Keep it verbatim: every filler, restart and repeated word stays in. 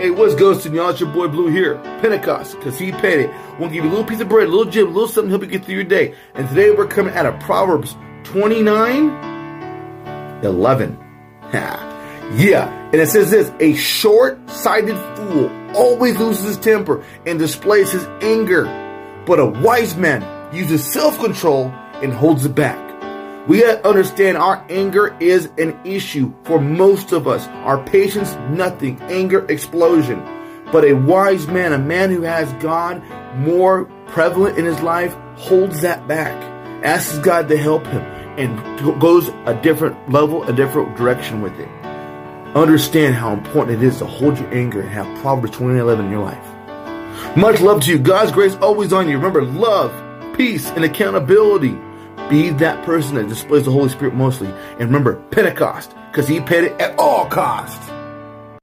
Hey, what's good, y'all? It's your boy Blue here. Pentecost, because he paid it. We'll give you a little piece of bread, a little gym, a little something to help you get through your day. And today we're coming out of Proverbs twenty-nine eleven. Yeah, and it says this: a short-sighted fool always loses his temper and displays his anger, but a wise man uses self-control and holds it back. We gotta understand our anger is an issue for most of us. Our patience, nothing. Anger, explosion. But a wise man, a man who has God more prevalent in his life, holds that back. Asks God to help him and goes a different level, a different direction with it. Understand how important it is to hold your anger and have Proverbs twenty-nine eleven in your life. Much love to you. God's grace always on you. Remember, love, peace, and accountability. Be that person that displays the Holy Spirit mostly. And remember, Pentecost, because he paid it at all costs.